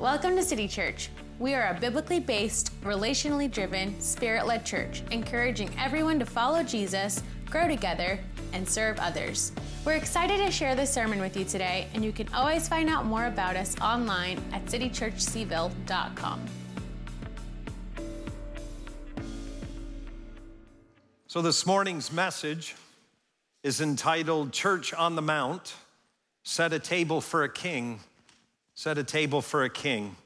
Welcome to City Church. We are a biblically based, relationally driven, spirit-led church, encouraging everyone to follow Jesus, grow together, and serve others. We're excited to share this sermon with you today, and you can always find out more about us online at citychurchseville.com. So this morning's message is entitled Church on the Mount, Set a Table for a King. Set a table for a king.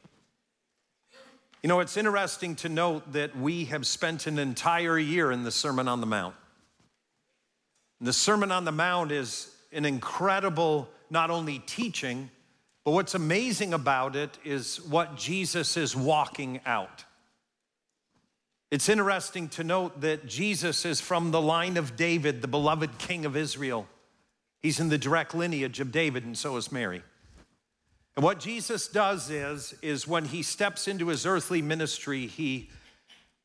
You know, it's interesting to note that we have spent an entire year in the Sermon on the Mount. And the Sermon on the Mount is an incredible, not only teaching, but what's amazing about it is what Jesus is walking out. It's interesting to note that Jesus is from the line of David, the beloved king of Israel. He's in the direct lineage of David, and so is Mary. And what Jesus does is when he steps into his earthly ministry, he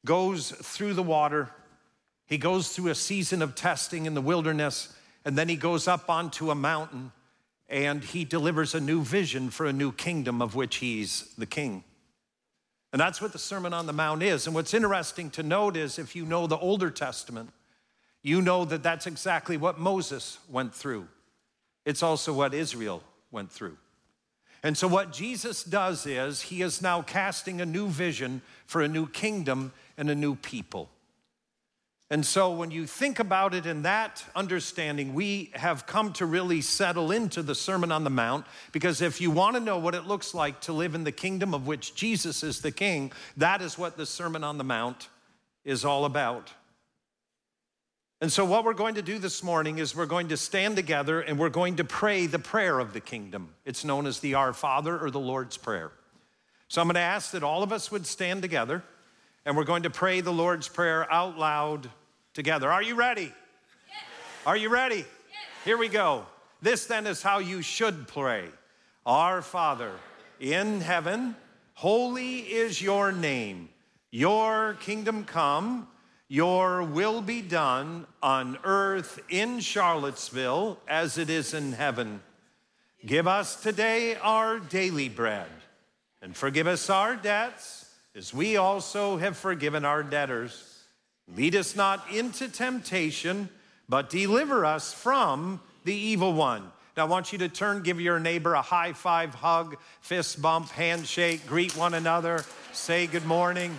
goes through the water, he goes through a season of testing in the wilderness, and then he goes up onto a mountain, and he delivers a new vision for a new kingdom of which he's the king. And that's what the Sermon on the Mount is. And what's interesting to note is if you know the Older Testament, you know that that's exactly what Moses went through. It's also what Israel went through. And so what Jesus does is he is now casting a new vision for a new kingdom and a new people. And so when you think about it in that understanding, we have come to really settle into the Sermon on the Mount, because if you want to know what it looks like to live in the kingdom of which Jesus is the king, that is what the Sermon on the Mount is all about. And so what we're going to do this morning is we're going to stand together and we're going to pray the prayer of the kingdom. It's known as the Our Father or the Lord's Prayer. So I'm going to ask that all of us would stand together and we're going to pray the Lord's Prayer out loud together. Are you ready? Yes. Are you ready? Yes. Here we go. This then is how you should pray. Our Father in heaven, holy is your name. Your kingdom come. Your will be done on earth in Charlottesville as it is in heaven. Give us today our daily bread, and forgive us our debts as we also have forgiven our debtors. Lead us not into temptation, but deliver us from the evil one. Now I want you to turn, give your neighbor a high five, hug, fist bump, handshake, greet one another, say good morning.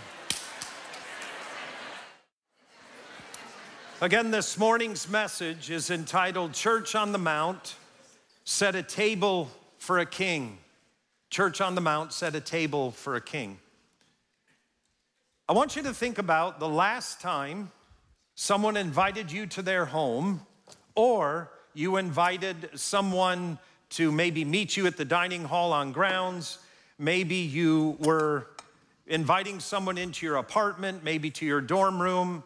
Again, this morning's message is entitled Church on the Mount, Set a Table for a King. Church on the Mount, Set a Table for a King. I want you to think about the last time someone invited you to their home, or you invited someone to maybe meet you at the dining hall on grounds. Maybe you were inviting someone into your apartment, maybe to your dorm room.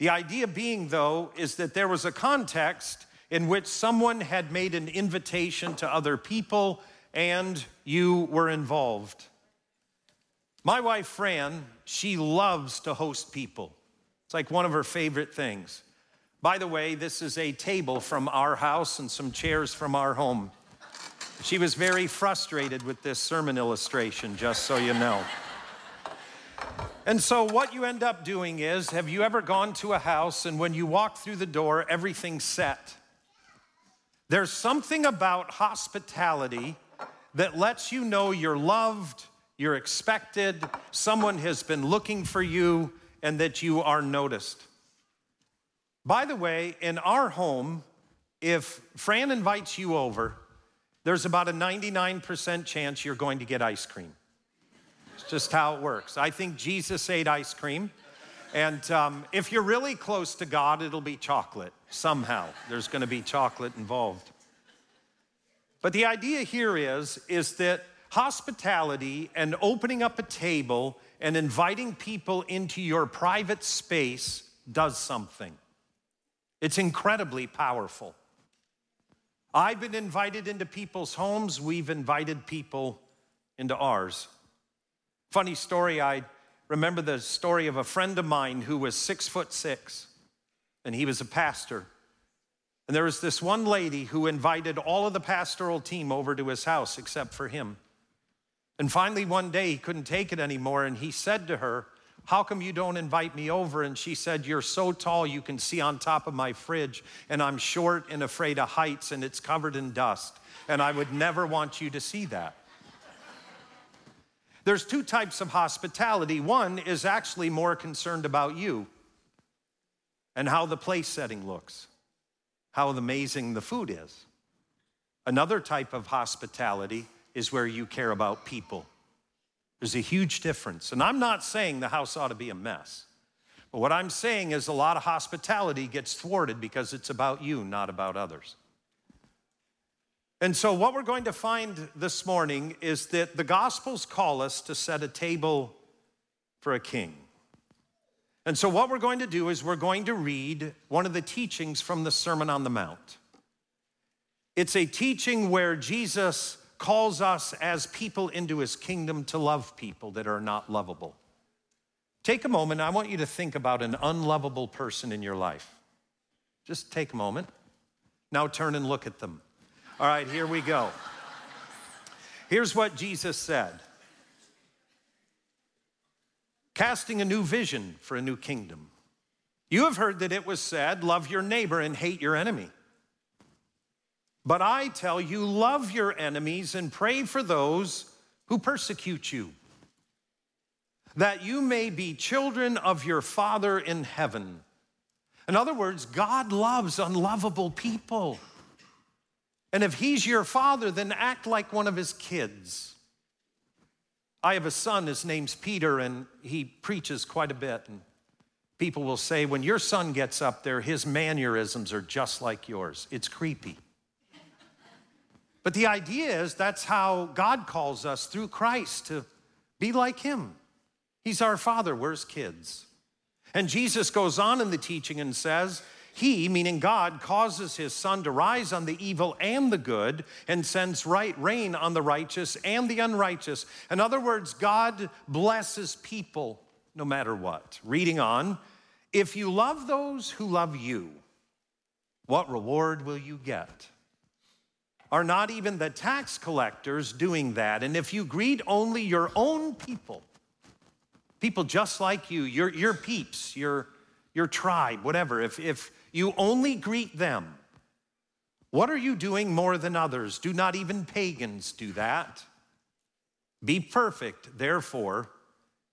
The idea being, though, is that there was a context in which someone had made an invitation to other people and you were involved. My wife, Fran, she loves to host people. It's like one of her favorite things. By the way, this is a table from our house and some chairs from our home. She was very frustrated with this sermon illustration, just so you know. And so what you end up doing is, have you ever gone to a house and when you walk through the door, everything's set? There's something about hospitality that lets you know you're loved, you're expected, someone has been looking for you, and that you are noticed. By the way, in our home, if Fran invites you over, there's about a 99% chance you're going to get ice cream. It's just how it works. I think Jesus ate ice cream. And if you're really close to God, it'll be chocolate. Somehow, there's going to be chocolate involved. But the idea here is that hospitality and opening up a table and inviting people into your private space does something. It's incredibly powerful. I've been invited into people's homes. We've invited people into ours. Funny story, I remember the story of a friend of mine who was 6'6", and he was a pastor. And there was this one lady who invited all of the pastoral team over to his house except for him. And finally, one day, he couldn't take it anymore, and he said to her, "How come you don't invite me over?" And she said, "You're so tall you can see on top of my fridge, and I'm short and afraid of heights, and it's covered in dust, and I would never want you to see that." There's two types of hospitality. One is actually more concerned about you and how the place setting looks, how amazing the food is. Another type of hospitality is where you care about people. There's a huge difference. And I'm not saying the house ought to be a mess. But what I'm saying is a lot of hospitality gets thwarted because it's about you, not about others. And so what we're going to find this morning is that the Gospels call us to set a table for a king. And so what we're going to do is we're going to read one of the teachings from the Sermon on the Mount. It's a teaching where Jesus calls us as people into his kingdom to love people that are not lovable. Take a moment. I want you to think about an unlovable person in your life. Just take a moment. Now turn and look at them. All right, here we go. Here's what Jesus said. Casting a new vision for a new kingdom. You have heard that it was said, love your neighbor and hate your enemy. But I tell you, love your enemies and pray for those who persecute you, that you may be children of your Father in heaven. In other words, God loves unlovable people. And if he's your father, then act like one of his kids. I have a son, his name's Peter, and he preaches quite a bit. And people will say, when your son gets up there, his mannerisms are just like yours. It's creepy. But the idea is that's how God calls us through Christ to be like him. He's our father, we're his kids. And Jesus goes on in the teaching and says, he, meaning God, causes his son to rise on the evil and the good and sends right rain on the righteous and the unrighteous. In other words, God blesses people no matter what. Reading on, if you love those who love you, what reward will you get? Are not even the tax collectors doing that? And if you greet only your own people, people just like you, your peeps, your tribe, whatever, if you only greet them, what are you doing more than others? Do not even pagans do that? Be perfect, therefore,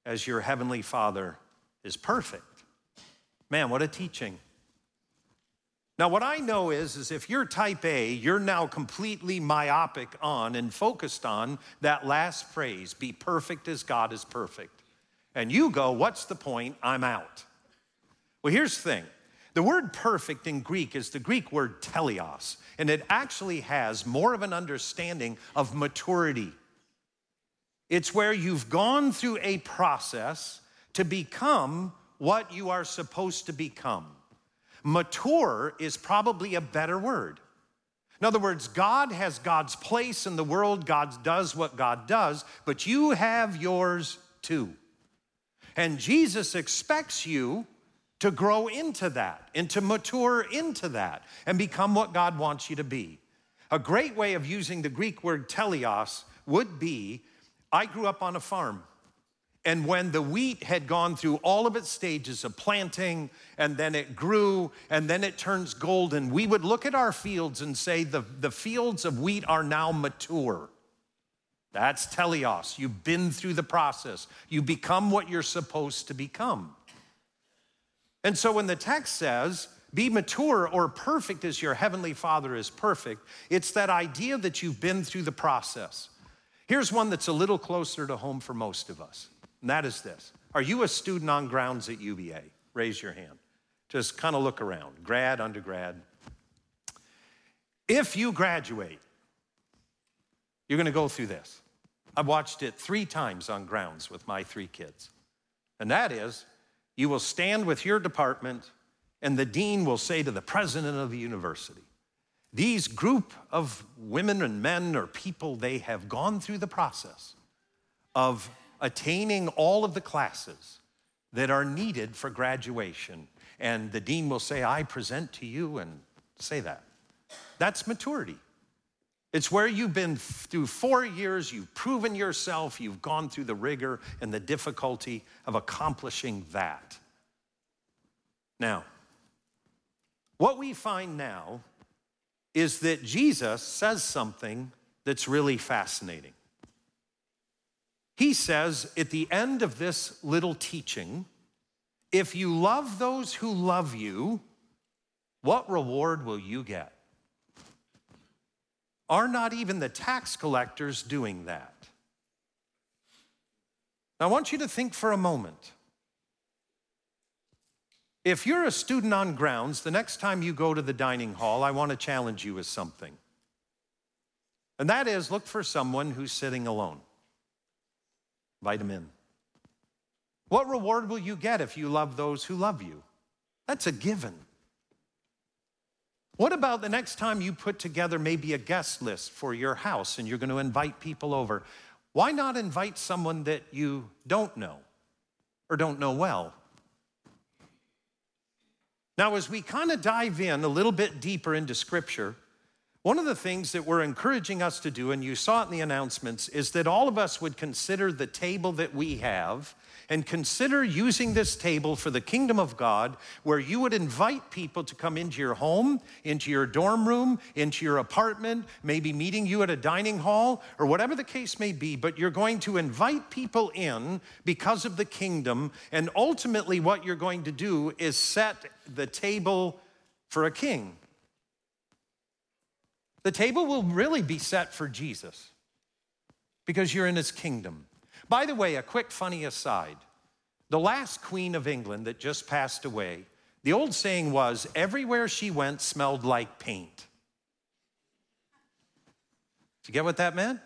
as your heavenly Father is perfect. Man, what a teaching. Now, what I know is if you're type A, you're now completely myopic on and focused on that last phrase, be perfect as God is perfect. And you go, what's the point? I'm out. Well, here's the thing. The word perfect in Greek is the Greek word teleos, and it actually has more of an understanding of maturity. It's where you've gone through a process to become what you are supposed to become. Mature is probably a better word. In other words, God has God's place in the world. God does what God does, but you have yours too. And Jesus expects you to grow into that and to mature into that and become what God wants you to be. A great way of using the Greek word teleos would be, I grew up on a farm. And when the wheat had gone through all of its stages of planting, and then it grew, and then it turns golden, we would look at our fields and say, the fields of wheat are now mature. That's teleos. You've been through the process. You become what you're supposed to become. And so when the text says, be mature or perfect as your heavenly Father is perfect, it's that idea that you've been through the process. Here's one that's a little closer to home for most of us. And that is this. Are you a student on grounds at UVA? Raise your hand. Just kind of look around. Grad, undergrad. If you graduate, you're going to go through this. I've watched it 3 times on grounds with my 3 kids. And that is, you will stand with your department and the dean will say to the president of the university, these group of women and men or people, they have gone through the process of attaining all of the classes that are needed for graduation. And the dean will say, I present to you, and say that. That's maturity. It's where you've been through 4 years, you've proven yourself, you've gone through the rigor and the difficulty of accomplishing that. Now, what we find now is that Jesus says something that's really fascinating. He says at the end of this little teaching, if you love those who love you, what reward will you get? Are not even the tax collectors doing that? Now, I want you to think for a moment. If you're a student on grounds, the next time you go to the dining hall, I want to challenge you with something. And that is, look for someone who's sitting alone. Invite them in. What reward will you get if you love those who love you? That's a given. What about the next time you put together maybe a guest list for your house and you're going to invite people over? Why not invite someone that you don't know or don't know well? Now, as we kind of dive in a little bit deeper into Scripture, one of the things that we're encouraging us to do, and you saw it in the announcements, is that all of us would consider the table that we have and consider using this table for the kingdom of God, where you would invite people to come into your home, into your dorm room, into your apartment, maybe meeting you at a dining hall, or whatever the case may be, but you're going to invite people in because of the kingdom, and ultimately what you're going to do is set the table for a king. The table will really be set for Jesus because you're in his kingdom. By the way, a quick funny aside. The last Queen of England that just passed away, the old saying was, everywhere she went smelled like paint. Did you get what that meant?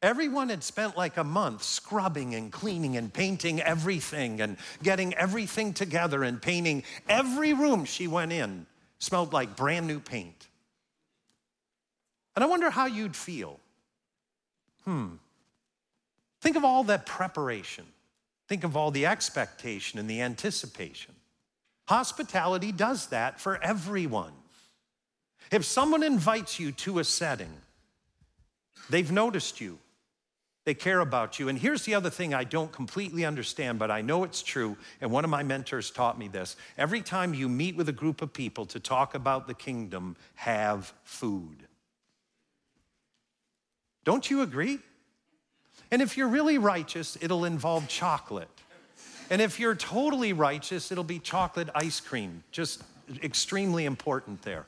Everyone had spent like a month scrubbing and cleaning and painting everything and getting everything together and painting. Every room she went in smelled like brand new paint. And I wonder how you'd feel. Think of all that preparation. Think of all the expectation and the anticipation. Hospitality does that for everyone. If someone invites you to a setting, they've noticed you. They care about you. And here's the other thing I don't completely understand, but I know it's true, and one of my mentors taught me this. Every time you meet with a group of people to talk about the kingdom, have food. Don't you agree? And if you're really righteous, it'll involve chocolate. And if you're totally righteous, it'll be chocolate ice cream. Just extremely important there.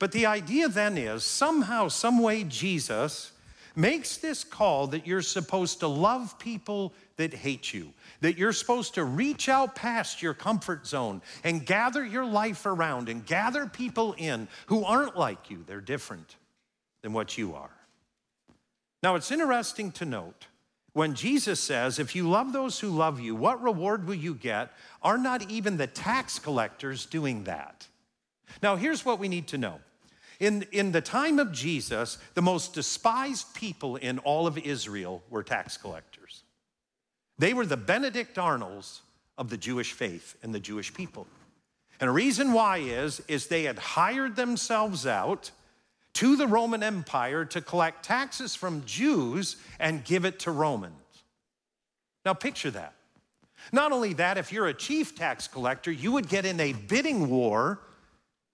But the idea then is somehow, some way, Jesus makes this call that you're supposed to love people that hate you, that you're supposed to reach out past your comfort zone and gather your life around and gather people in who aren't like you. They're different than what you are. Now, it's interesting to note when Jesus says, if you love those who love you, what reward will you get? Are not even the tax collectors doing that? Now, here's what we need to know. In the time of Jesus, the most despised people in all of Israel were tax collectors. They were the Benedict Arnolds of the Jewish faith and the Jewish people. And the reason why is they had hired themselves out to the Roman Empire to collect taxes from Jews and give it to Romans. Now picture that. Not only that, if you're a chief tax collector, you would get in a bidding war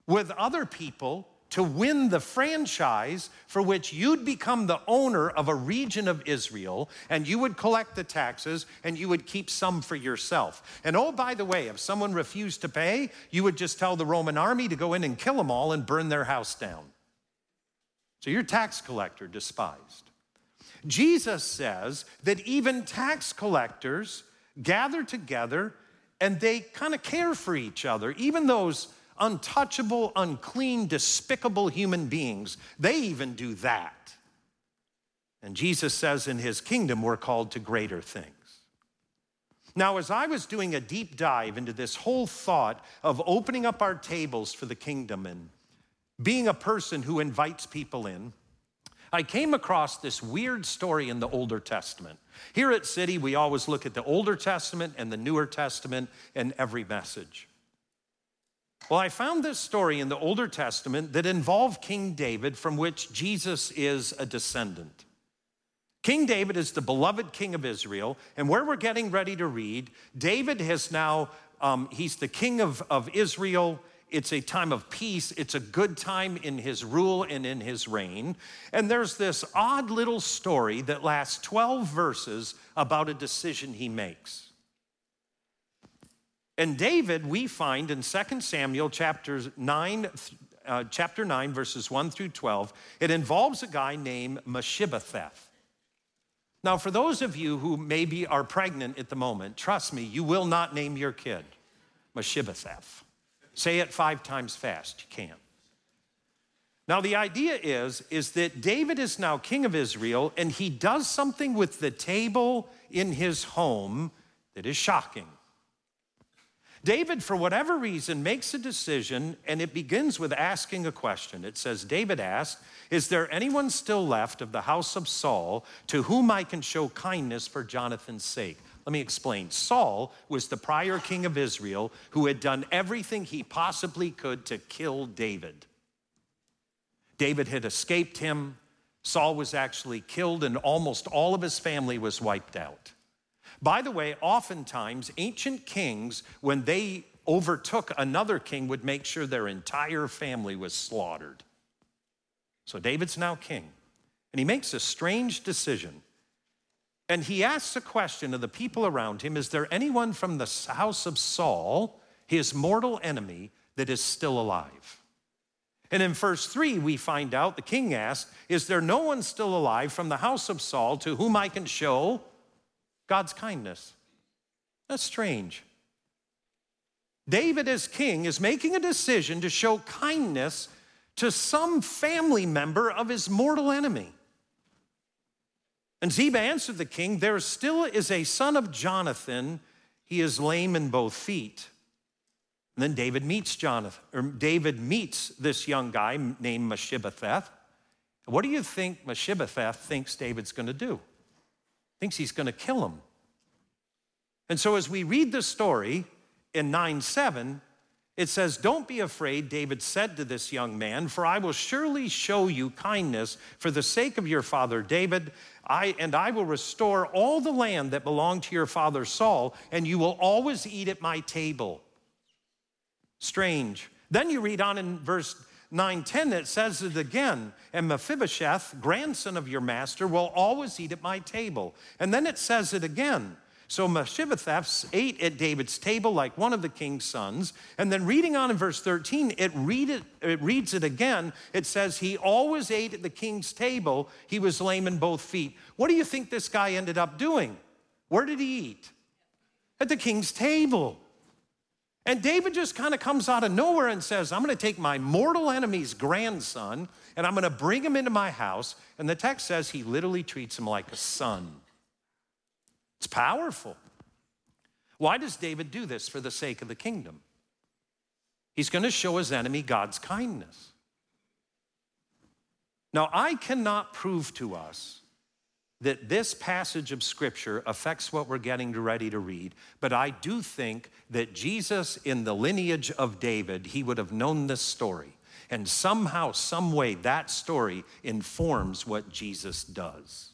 with other people to win the franchise for which you'd become the owner of a region of Israel, and you would collect the taxes, and you would keep some for yourself. And oh, by the way, if someone refused to pay, you would just tell the Roman army to go in and kill them all and burn their house down. So you're a tax collector, despised. Jesus says that even tax collectors gather together and they kind of care for each other. Even those untouchable, unclean, despicable human beings, they even do that. And Jesus says in his kingdom, we're called to greater things. Now, as I was doing a deep dive into this whole thought of opening up our tables for the kingdom and being a person who invites people in, I came across this weird story in the Older Testament. Here at City, we always look at the Older Testament and the Newer Testament in every message. Well, I found this story in the Older Testament that involved King David, from which Jesus is a descendant. King David is the beloved king of Israel, and where we're getting ready to read, David has now, he's the king of Israel. It's a time of peace. It's a good time in his rule and in his reign. And there's this odd little story that lasts 12 verses about a decision he makes. And David, we find in 2 Samuel chapter 9, verses 1 through 12, it involves a guy named Mephibosheth. Now, for those of you who maybe are pregnant at the moment, trust me, you will not name your kid Mephibosheth. Say it 5 times fast, you can't. Now, the idea is that David is now king of Israel, and he does something with the table in his home that is shocking. David, for whatever reason, makes a decision, and it begins with asking a question. It says, David asked, "Is there anyone still left of the house of Saul to whom I can show kindness for Jonathan's sake?" Let me explain. Saul was the prior king of Israel who had done everything he possibly could to kill David. David had escaped him. Saul was actually killed, and almost all of his family was wiped out. By the way, oftentimes, ancient kings, when they overtook another king, would make sure their entire family was slaughtered. So David's now king, and he makes a strange decision. And he asks a question of the people around him, is there anyone from the house of Saul, his mortal enemy, that is still alive? And in verse 3, we find out the king asked, is there no one still alive from the house of Saul to whom I can show God's kindness? That's strange. David, as king, is making a decision to show kindness to some family member of his mortal enemy. And Ziba answered the king, "There still is a son of Jonathan. He is lame in both feet." And then David meets this young guy named Mephibosheth. What do you think Mephibosheth thinks David's going to do? Thinks he's going to kill him. And so as we read the story in 9:7, it says, "Don't be afraid," David said to this young man, "for I will surely show you kindness for the sake of your father David, and I will restore all the land that belonged to your father Saul, and you will always eat at my table." Strange. Then you read on in verse 9:10, it says it again, "And Mephibosheth, grandson of your master, will always eat at my table." And then it says it again. So Mephibosheth ate at David's table like one of the king's sons. And then reading on in verse 13, it reads it again. It says, "He always ate at the king's table. He was lame in both feet." What do you think this guy ended up doing? Where did he eat? At the king's table. And David just kind of comes out of nowhere and says, "I'm going to take my mortal enemy's grandson and I'm going to bring him into my house." And the text says he literally treats him like a son. It's powerful. Why does David do this? For the sake of the kingdom. He's going to show his enemy God's kindness. Now, I cannot prove to us that this passage of Scripture affects what we're getting ready to read, but I do think that Jesus, in the lineage of David, he would have known this story. And somehow, some way, that story informs what Jesus does.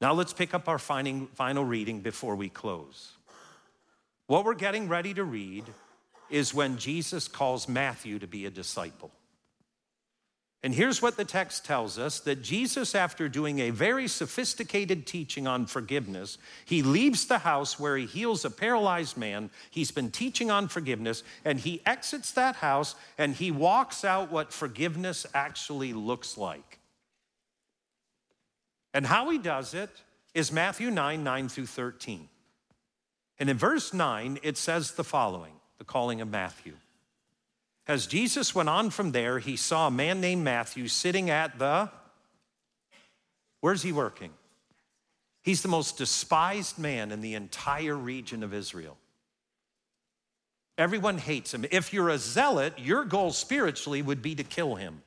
Now let's pick up our final reading before we close. What we're getting ready to read is when Jesus calls Matthew to be a disciple. And here's what the text tells us, that Jesus, after doing a very sophisticated teaching on forgiveness, he leaves the house where he heals a paralyzed man. He's been teaching on forgiveness, and he exits that house, and he walks out what forgiveness actually looks like. And how he does it is Matthew 9:9 through 13. And in verse 9, it says the following, the calling of Matthew. As Jesus went on from there, he saw a man named Matthew sitting at the, where's he working? He's the most despised man in the entire region of Israel. Everyone hates him. If you're a zealot, your goal spiritually would be to kill him.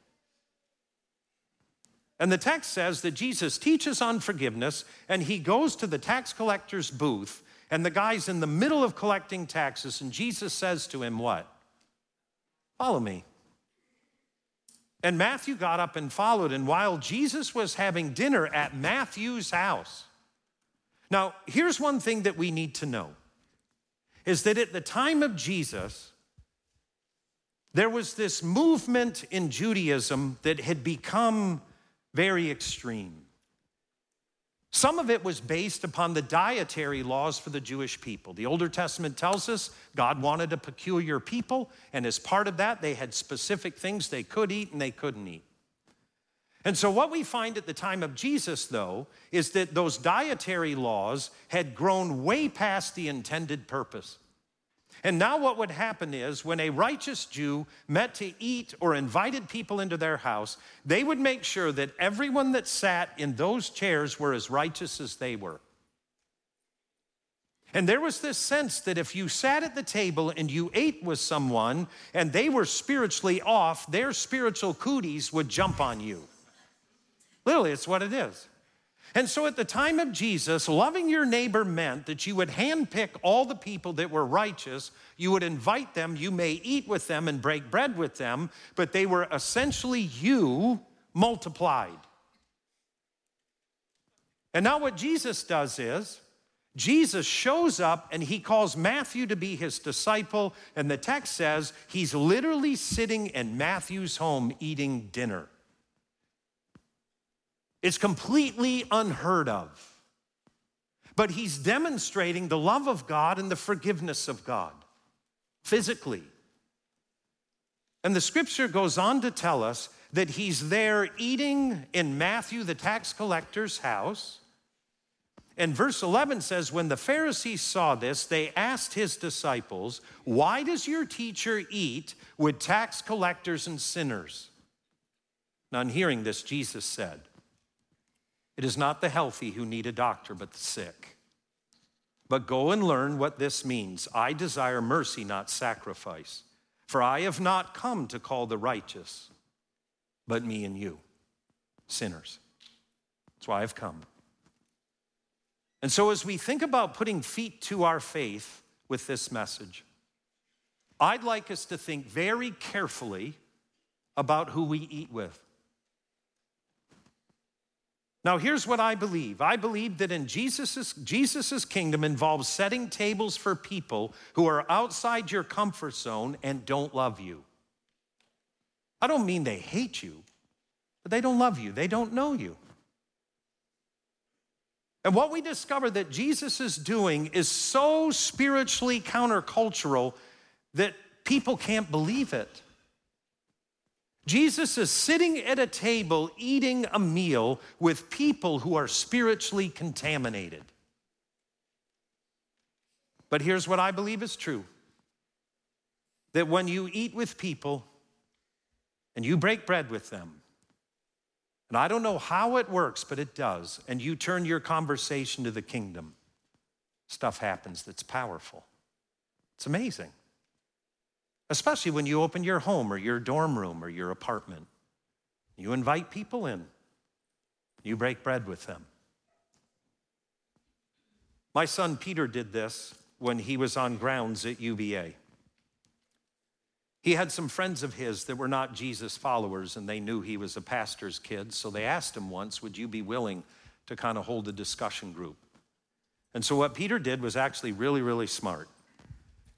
And the text says that Jesus teaches on forgiveness, and he goes to the tax collector's booth, and the guy's in the middle of collecting taxes, and Jesus says to him what? follow me. And Matthew got up and followed. And while Jesus was having dinner at Matthew's house. Now, here's one thing that we need to know, is that at the time of Jesus, there was this movement in Judaism that had become very extreme. Some of it was based upon the dietary laws for the Jewish people. The Old Testament tells us God wanted a peculiar people, and as part of that, they had specific things they could eat and they couldn't eat. And so what we find at the time of Jesus, though, is that those dietary laws had grown way past the intended purpose. And now what would happen is when a righteous Jew met to eat or invited people into their house, they would make sure that everyone that sat in those chairs were as righteous as they were. And there was this sense that if you sat at the table and you ate with someone and they were spiritually off, their spiritual cooties would jump on you. Literally, it's what it is. And so at the time of Jesus, loving your neighbor meant that you would handpick all the people that were righteous. You would invite them. You may eat with them and break bread with them, but they were essentially you multiplied. And now what Jesus does is, Jesus shows up and he calls Matthew to be his disciple. And the text says he's literally sitting in Matthew's home eating dinner. It's completely unheard of. But he's demonstrating the love of God and the forgiveness of God physically. And the scripture goes on to tell us that he's there eating in Matthew, the tax collector's house. And verse 11 says, when the Pharisees saw this, they asked his disciples, "Why does your teacher eat with tax collectors and sinners?" Now, on hearing this, Jesus said, "It is not the healthy who need a doctor, but the sick. But go and learn what this means. I desire mercy, not sacrifice. For I have not come to call the righteous, but me and you, sinners. That's why I've come." And so as we think about putting feet to our faith with this message, I'd like us to think very carefully about who we eat with. Now, here's what I believe. I believe that in Jesus's kingdom involves setting tables for people who are outside your comfort zone and don't love you. I don't mean they hate you, but they don't love you. They don't know you. And what we discover that Jesus is doing is so spiritually countercultural that people can't believe it. Jesus is sitting at a table eating a meal with people who are spiritually contaminated. But here's what I believe is true, that when you eat with people and you break bread with them, and I don't know how it works, but it does, and you turn your conversation to the kingdom, stuff happens that's powerful. It's amazing. Especially when you open your home or your dorm room or your apartment. You invite people in. You break bread with them. My son Peter did this when he was on grounds at UVA. He had some friends of his that were not Jesus followers, and they knew he was a pastor's kid, so they asked him once, "Would you be willing to kind of hold a discussion group?" And so what Peter did was actually really, really smart.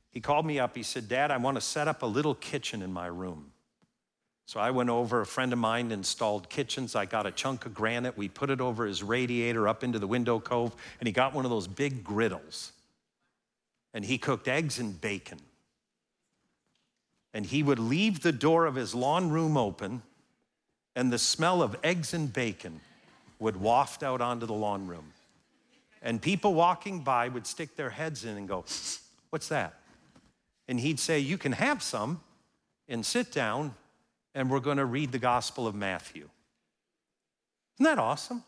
He called me up. He said, "Dad, I want to set up a little kitchen in my room." So I went over. A friend of mine installed kitchens. I got a chunk of granite. We put it over his radiator up into the window cove, and he got one of those big griddles. And he cooked eggs and bacon. And he would leave the door of his lawn room open, and the smell of eggs and bacon would waft out onto the lawn room. And people walking by would stick their heads in and go, "What's that?" And he'd say, "You can have some and sit down, and we're going to read the Gospel of Matthew." Isn't that awesome?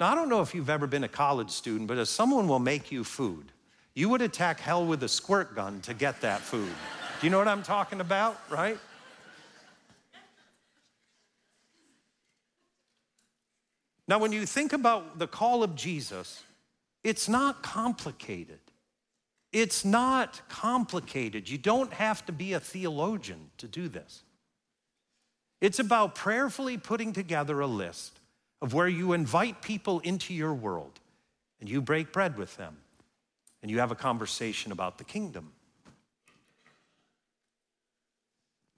Now, I don't know if you've ever been a college student, but if someone will make you food, you would attack hell with a squirt gun to get that food. Do you know what I'm talking about, right? Now, when you think about the call of Jesus, it's not complicated. It's not complicated. You don't have to be a theologian to do this. It's about prayerfully putting together a list of where you invite people into your world and you break bread with them and you have a conversation about the kingdom.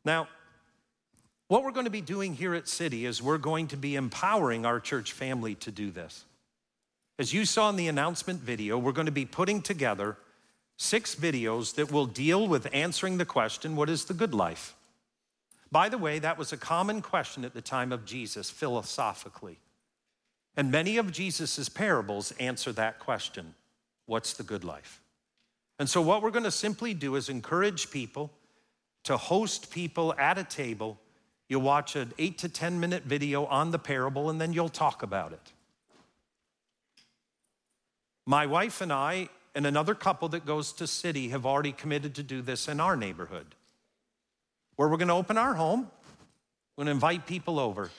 Now, what we're going to be doing here at City is we're going to be empowering our church family to do this. As you saw in the announcement video, we're going to be putting together 6 videos that will deal with answering the question, what is the good life? By the way, that was a common question at the time of Jesus philosophically. And many of Jesus's parables answer that question, what's the good life? And so what we're going to simply do is encourage people to host people at a table. You'll watch an 8 to 10 minute video on the parable and then you'll talk about it. My wife and I and another couple that goes to City have already committed to do this in our neighborhood, where we're going to open our home. We're going to invite people over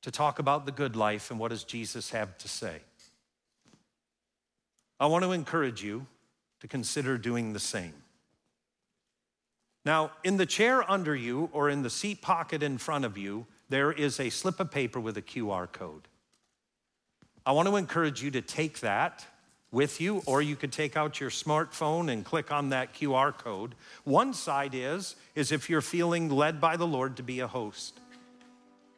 to talk about the good life and what does Jesus have to say. I want to encourage you to consider doing the same. Now, in the chair under you or in the seat pocket in front of you, there is a slip of paper with a QR code. I want to encourage you to take that with you, or you could take out your smartphone and click on that QR code. One side is if you're feeling led by the Lord to be a host.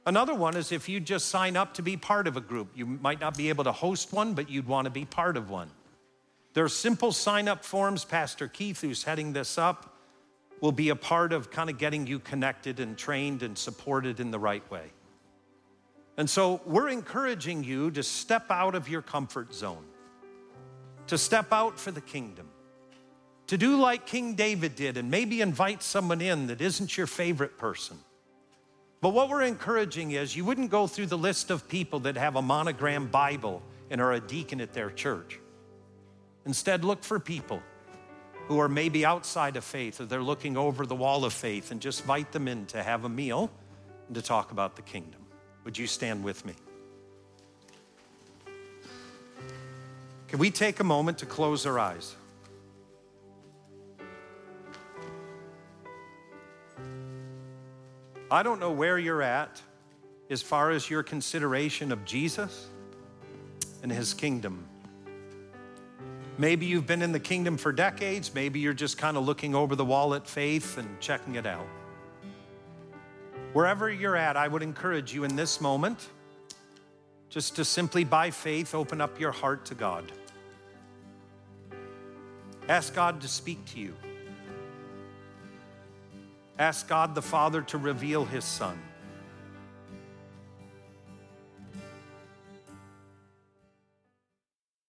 Another one is if you just sign up to be part of a group. You might not be able to host one, but you'd want to be part of one. There are simple sign-up forms. Pastor Keith, who's heading this up, will be a part of kind of getting you connected and trained and supported in the right way. And so we're encouraging you to step out of your comfort zone, to step out for the kingdom, to do like King David did and maybe invite someone in that isn't your favorite person. But what we're encouraging is you wouldn't go through the list of people that have a monogram Bible and are a deacon at their church. Instead, look for people who are maybe outside of faith, or they're looking over the wall of faith, and just invite them in to have a meal and to talk about the kingdom. Would you stand with me? Can we take a moment to close our eyes? I don't know where you're at as far as your consideration of Jesus and his kingdom. Maybe you've been in the kingdom for decades. Maybe you're just kind of looking over the wall at faith and checking it out. Wherever you're at, I would encourage you in this moment just to simply, by faith, open up your heart to God. Ask God to speak to you. Ask God the Father to reveal his Son.